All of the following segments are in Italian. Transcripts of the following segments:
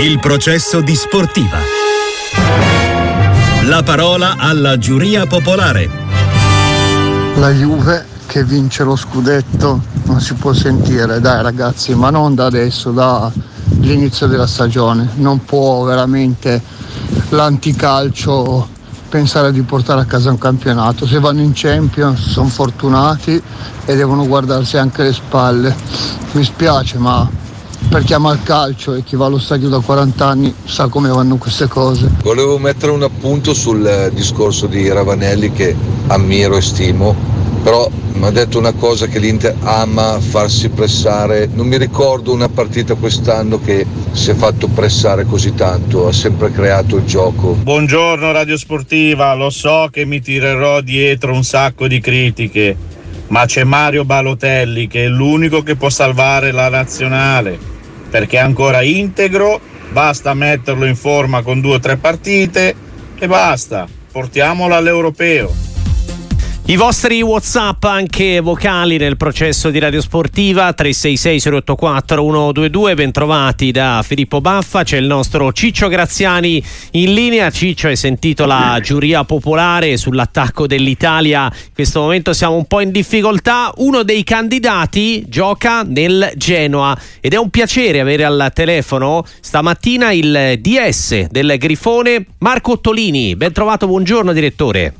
Il processo di Sportiva. La parola alla giuria popolare. La Juve che vince lo scudetto non si può sentire, dai ragazzi, ma non da adesso, dall'inizio della stagione. Non può veramente l'anticalcio pensare di portare a casa un campionato. Se vanno in Champions sono fortunati e devono guardarsi anche le spalle. Mi spiace, ma per chi ama il calcio e chi va allo stadio da 40 anni sa come vanno queste cose. Volevo mettere un appunto sul discorso di Ravanelli, che ammiro e stimo, però mi ha detto una cosa, che l'Inter ama farsi pressare. Non mi ricordo una partita quest'anno che si è fatto pressare così tanto, ha sempre creato il gioco. Buongiorno Radio Sportiva, lo so che mi tirerò dietro un sacco di critiche, ma c'è Mario Balotelli che è l'unico che può salvare la nazionale, perché è ancora integro, basta metterlo in forma con 2 o 3 partite e basta, portiamolo all'europeo. I vostri WhatsApp, anche vocali, nel processo di Radio Sportiva, 366-084-122, bentrovati da Filippo Baffa. C'è il nostro Ciccio Graziani in linea. Ciccio, hai sentito la giuria popolare sull'attacco dell'Italia? In questo momento siamo un po' in difficoltà. Uno dei candidati gioca nel Genoa ed è un piacere avere al telefono stamattina il DS del Grifone, Marco Ottolini. Bentrovato, buongiorno direttore.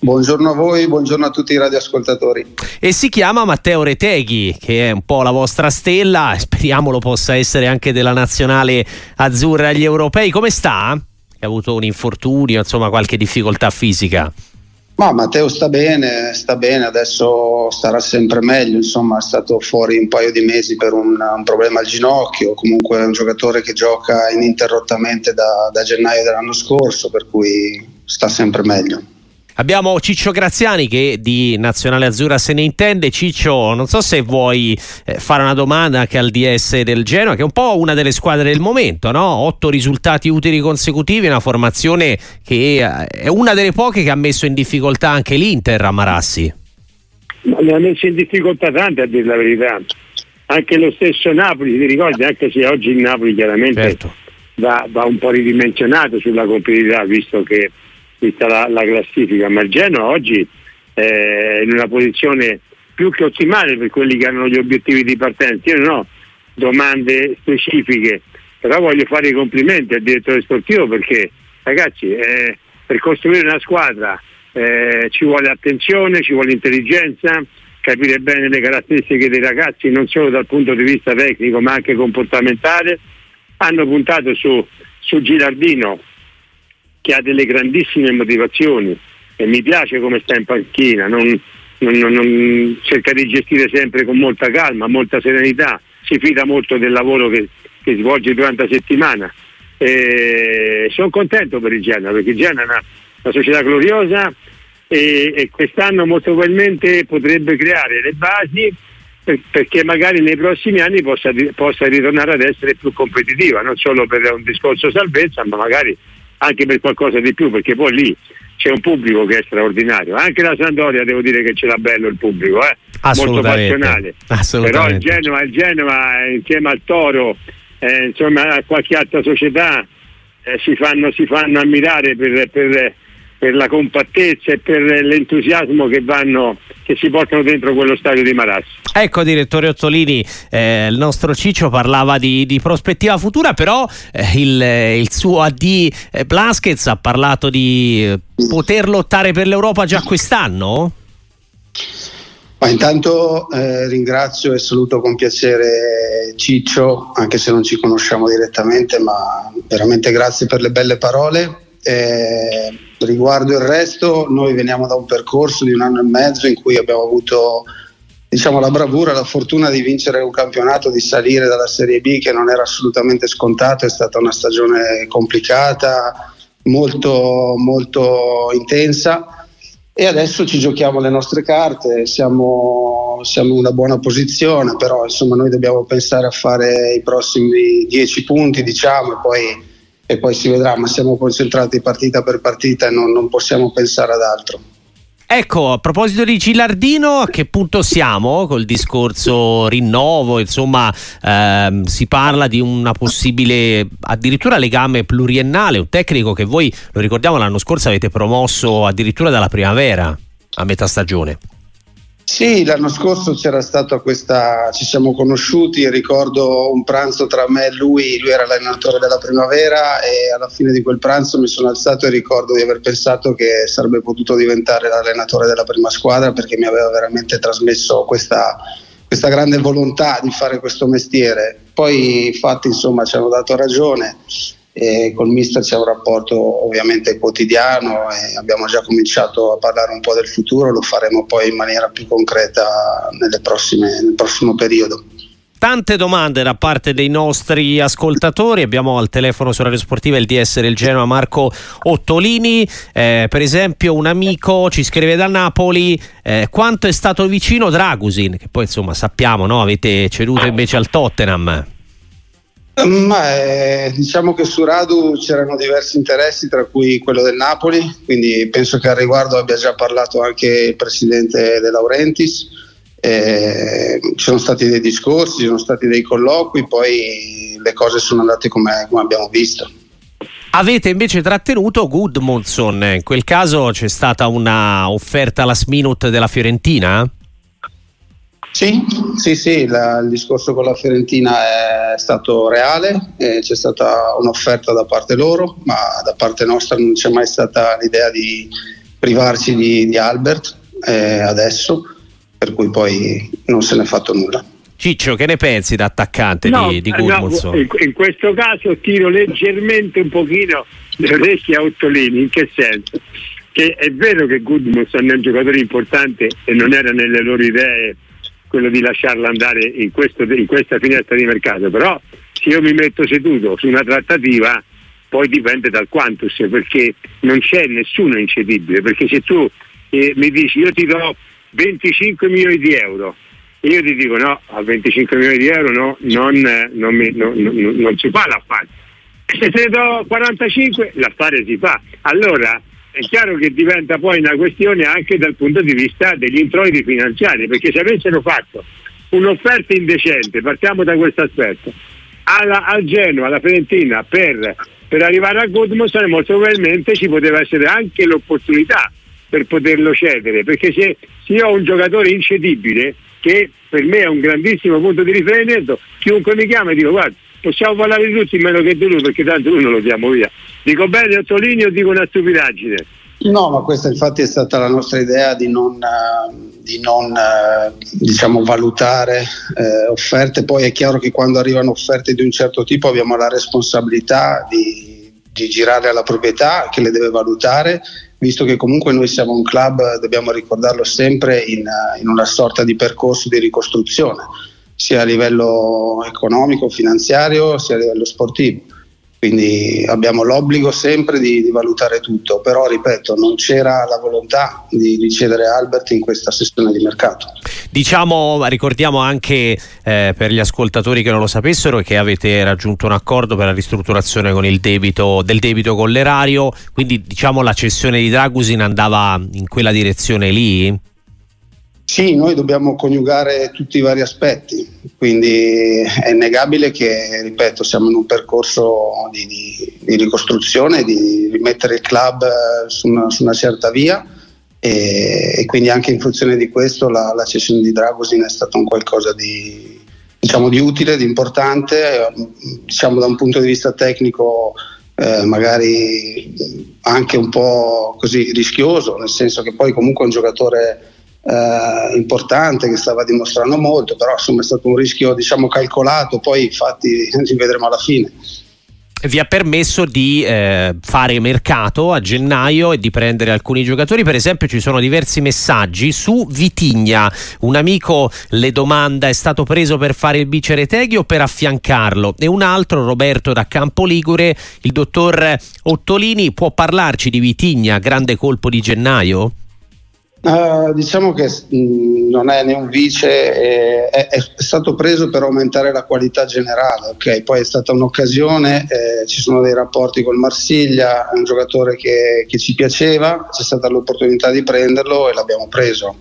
Buongiorno a voi, buongiorno a tutti i radioascoltatori. E si chiama Matteo Retegui, che è un po' la vostra stella, speriamo lo possa essere anche della nazionale azzurra agli europei. Come sta? Ha avuto un infortunio, insomma qualche difficoltà fisica? Ma Matteo sta bene, adesso starà sempre meglio, insomma è stato fuori un paio di mesi per un problema al ginocchio. Comunque è un giocatore che gioca ininterrottamente da gennaio dell'anno scorso, per cui sta sempre meglio. Abbiamo Ciccio Graziani che di Nazionale Azzurra se ne intende. Ciccio, non so se vuoi fare una domanda anche al DS del Genoa, che è un po' una delle squadre del momento, no? 8 risultati utili consecutivi, una formazione che è una delle poche che ha messo in difficoltà anche l'Inter a Marassi. Ma ne ha messo in difficoltà tante, a dire la verità. Anche lo stesso Napoli, ti ricordi? Anche se oggi il Napoli chiaramente certo va un po' ridimensionato sulla competitività, visto che vista la classifica, ma il Genoa oggi è in una posizione più che ottimale per quelli che hanno gli obiettivi di partenza. Io non ho domande specifiche, però voglio fare i complimenti al direttore sportivo, perché ragazzi per costruire una squadra ci vuole attenzione, ci vuole intelligenza, capire bene le caratteristiche dei ragazzi non solo dal punto di vista tecnico ma anche comportamentale. Hanno puntato su Gilardino, che ha delle grandissime motivazioni, e mi piace come sta in panchina, non cerca di gestire sempre con molta calma, molta serenità, si fida molto del lavoro che svolge durante la settimana. Sono contento per il Genoa, perché il Genoa è una società gloriosa e quest'anno molto probabilmente potrebbe creare le basi perché magari nei prossimi anni possa ritornare ad essere più competitiva, non solo per un discorso salvezza, ma magari anche per qualcosa di più, perché poi lì c'è un pubblico che è straordinario. Anche la Sampdoria, devo dire che ce l'ha bello il pubblico, molto passionale. Però il Genoa insieme al Toro, insomma a qualche altra società si fanno ammirare per la compattezza e per l'entusiasmo che si portano dentro quello stadio di Marassi. Ecco direttore Ottolini, il nostro Ciccio parlava di prospettiva futura, però il suo AD Blasquez ha parlato di poter lottare per l'Europa già quest'anno? Ma intanto ringrazio e saluto con piacere Ciccio, anche se non ci conosciamo direttamente, ma veramente grazie per le belle parole. Riguardo il resto, noi veniamo da un percorso di 1 anno e mezzo in cui abbiamo avuto, diciamo, la bravura, la fortuna di vincere un campionato, di salire dalla Serie B, che non era assolutamente scontato. È stata una stagione complicata, molto molto intensa, e adesso ci giochiamo le nostre carte, siamo in una buona posizione, però insomma noi dobbiamo pensare a fare i prossimi 10 punti, diciamo, e poi si vedrà, ma siamo concentrati partita per partita e non possiamo pensare ad altro. Ecco, a proposito di Gilardino, a che punto siamo col discorso rinnovo? Insomma, si parla di una possibile addirittura legame pluriennale, un tecnico che voi, lo ricordiamo, l'anno scorso avete promosso addirittura dalla primavera a metà stagione. Sì, l'anno scorso c'era stata questa, ci siamo conosciuti, ricordo un pranzo tra me e lui era l'allenatore della primavera, e alla fine di quel pranzo mi sono alzato e ricordo di aver pensato che sarebbe potuto diventare l'allenatore della prima squadra, perché mi aveva veramente trasmesso questa grande volontà di fare questo mestiere. Poi infatti insomma ci hanno dato ragione, e col mister c'è un rapporto ovviamente quotidiano e abbiamo già cominciato a parlare un po' del futuro, lo faremo poi in maniera più concreta nel prossimo periodo. Tante domande da parte dei nostri ascoltatori, abbiamo al telefono su Radio Sportiva il DS del Genoa Marco Ottolini, per esempio un amico ci scrive da Napoli, quanto è stato vicino Dragusin, che poi insomma sappiamo, no? Avete ceduto invece al Tottenham. Ma diciamo che su Radu c'erano diversi interessi, tra cui quello del Napoli, quindi penso che al riguardo abbia già parlato anche il presidente De Laurentis. Ci sono stati dei discorsi, ci sono stati dei colloqui, poi le cose sono andate come abbiamo visto. Avete invece trattenuto Guðmundsson, in quel caso c'è stata una offerta last minute della Fiorentina? Sì, il discorso con la Fiorentina è stato reale, c'è stata un'offerta da parte loro, ma da parte nostra non c'è mai stata l'idea di privarci di Albert adesso, per cui poi non se n'è fatto nulla. Ciccio, che ne pensi da attaccante di Guðmundsson? No, in questo caso tiro leggermente un pochino le orecchie a Ottolini, in che senso? Che è vero che Guðmundsson è un giocatore importante e non era nelle loro idee quello di lasciarla andare in questa finestra di mercato, però se io mi metto seduto su una trattativa poi dipende dal quantus, perché non c'è nessuno incedibile, perché se tu mi dici io ti do 25 milioni di euro e io ti dico no, a 25 milioni di euro non si fa l'affare, se te ne do 45 l'affare si fa. Allora è chiaro che diventa poi una questione anche dal punto di vista degli introiti finanziari, perché se avessero fatto un'offerta indecente, partiamo da questo aspetto, al Genoa, alla Fiorentina per arrivare a Guðmundsson, molto probabilmente ci poteva essere anche l'opportunità per poterlo cedere, perché se io ho un giocatore incedibile, che per me è un grandissimo punto di riferimento, chiunque mi chiama e dico guarda, possiamo parlare di tutti meno che di lui, perché tanto lui non lo diamo via. Dico bene Ottolini o dico una stupidaggine? No, ma questa infatti è stata la nostra idea di non valutare offerte. Poi è chiaro che quando arrivano offerte di un certo tipo abbiamo la responsabilità di girare alla proprietà, che le deve valutare, visto che comunque noi siamo un club, dobbiamo ricordarlo sempre, in una sorta di percorso di ricostruzione, sia a livello economico, finanziario, sia a livello sportivo. Quindi abbiamo l'obbligo sempre di valutare tutto, però ripeto, non c'era la volontà di cedere Albert in questa sessione di mercato. Ricordiamo anche per gli ascoltatori che non lo sapessero che avete raggiunto un accordo per la ristrutturazione con il debito, del debito con l'erario, quindi diciamo la cessione di Dragusin andava in quella direzione lì? Sì, noi dobbiamo coniugare tutti i vari aspetti, quindi è innegabile che, ripeto, siamo in un percorso di ricostruzione, di rimettere il club su una certa via, e quindi anche in funzione di questo la cessione di Dragusin è stato un qualcosa di utile, di importante, da un punto di vista tecnico magari anche un po' così rischioso, nel senso che poi comunque è un giocatore importante che stava dimostrando molto, però insomma è stato un rischio calcolato, poi infatti ci vedremo alla fine. Vi ha permesso di fare mercato a gennaio e di prendere alcuni giocatori. Per esempio ci sono diversi messaggi su Vitinha, un amico le domanda: è stato preso per fare il vice Retegui o per affiancarlo? E un altro, Roberto da Campo Ligure: il dottor Ottolini può parlarci di Vitinha, grande colpo di gennaio? Diciamo che non è né un vice, è stato preso per aumentare la qualità generale, okay? Poi è stata un'occasione, ci sono dei rapporti col Marsiglia, è un giocatore che ci piaceva, c'è stata l'opportunità di prenderlo e l'abbiamo preso.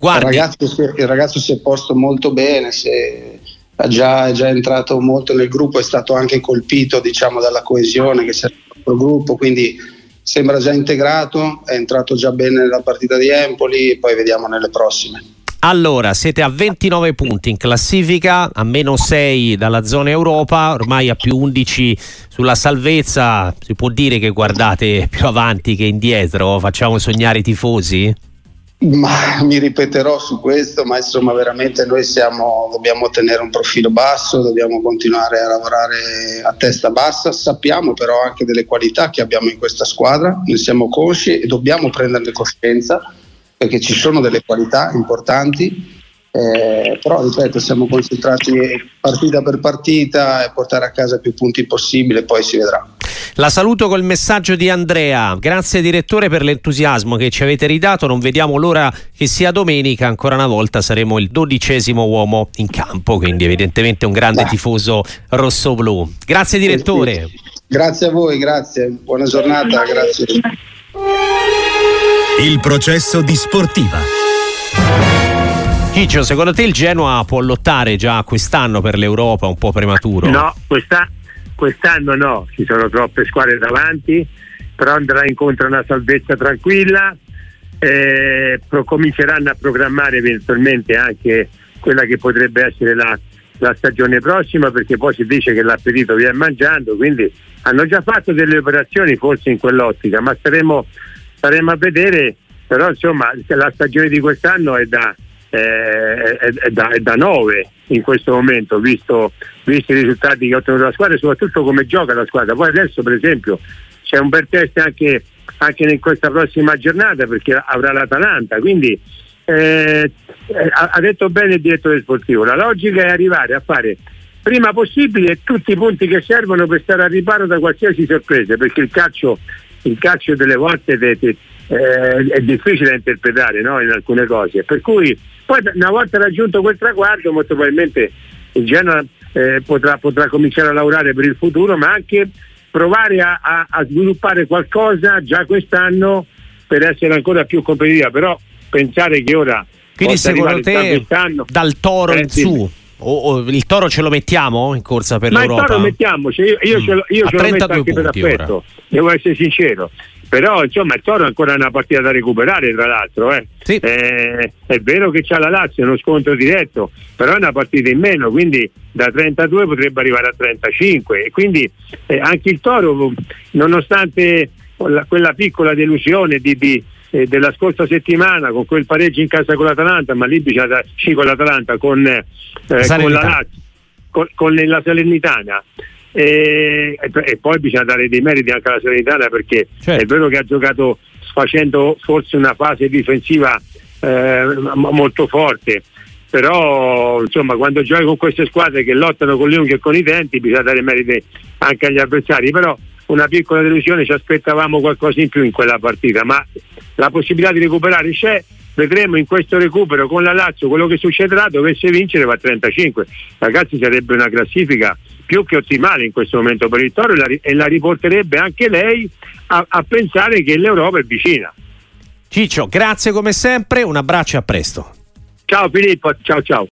Il ragazzo si è posto molto bene, è già entrato molto nel gruppo, è stato anche colpito, diciamo, dalla coesione che c'è nel nostro gruppo, quindi sembra già integrato, è entrato già bene nella partita di Empoli e poi vediamo nelle prossime. Allora, siete a 29 punti in classifica, a meno 6 dalla zona Europa, ormai a più 11 sulla salvezza. Si può dire che guardate più avanti che indietro? Facciamo sognare i tifosi? Ma mi ripeterò su questo, ma insomma veramente noi dobbiamo tenere un profilo basso, dobbiamo continuare a lavorare a testa bassa, sappiamo però anche delle qualità che abbiamo in questa squadra, ne siamo consci e dobbiamo prenderne coscienza perché ci sono delle qualità importanti, però ripeto, siamo concentrati partita per partita e portare a casa più punti possibile, poi si vedrà. La saluto col messaggio di Andrea. Grazie direttore per l'entusiasmo che ci avete ridato, non vediamo l'ora che sia domenica, ancora una volta saremo il 12° uomo in campo, quindi evidentemente un grande tifoso rossoblù. Grazie direttore. Grazie a voi, grazie, buona giornata, grazie. Il processo di Sportiva. Ciccio, secondo te il Genoa può lottare già quest'anno per l'Europa, un po' prematuro? No, quest'anno no, ci sono troppe squadre davanti, però andrà incontro a una salvezza tranquilla, cominceranno a programmare eventualmente anche quella che potrebbe essere la stagione prossima, perché poi si dice che l'appetito viene mangiando, quindi hanno già fatto delle operazioni forse in quell'ottica, ma staremo a vedere. Però insomma la stagione di quest'anno è da 9 in questo momento, visto i risultati che ha ottenuto la squadra e soprattutto come gioca la squadra. Poi adesso per esempio c'è un bel test anche in questa prossima giornata, perché avrà l'Atalanta, quindi ha detto bene il direttore sportivo, la logica è arrivare a fare prima possibile tutti i punti che servono per stare al riparo da qualsiasi sorpresa, perché il calcio delle volte è difficile da interpretare, no? In alcune cose, per cui poi una volta raggiunto quel traguardo molto probabilmente il Genoa potrà cominciare a lavorare per il futuro, ma anche provare a sviluppare qualcosa già quest'anno per essere ancora più competitiva. Però pensare che ora, quindi secondo te dal Toro in su o il Toro ce lo mettiamo in corsa per l'Europa? Ma il Toro mettiamoci, io ce lo metto anche per affetto ora, devo essere sincero. Però insomma il Toro è ancora una partita da recuperare, tra l'altro sì. È vero che c'ha la Lazio, è uno scontro diretto, però è una partita in meno, quindi da 32 potrebbe arrivare a 35 e quindi anche il Toro, nonostante quella piccola delusione della scorsa settimana con quel pareggio in casa con l'Atalanta, ma lì bisogna con l'Atalanta, con la Lazio, con la Salernitana, e poi bisogna dare dei meriti anche alla Salernitana, perché certo, è vero che ha giocato facendo forse una fase difensiva molto forte, però insomma quando giochi con queste squadre che lottano con le unghie e con i denti bisogna dare meriti anche agli avversari. Però una piccola delusione, ci aspettavamo qualcosa in più in quella partita, ma la possibilità di recuperare c'è. Vedremo in questo recupero con la Lazio quello che succederà. Dovesse vincere va a 35, ragazzi, sarebbe una classifica più che ottimale in questo momento per il Toro e la riporterebbe anche lei a pensare che l'Europa è vicina. Ciccio, grazie come sempre, un abbraccio e a presto. Ciao Filippo, ciao.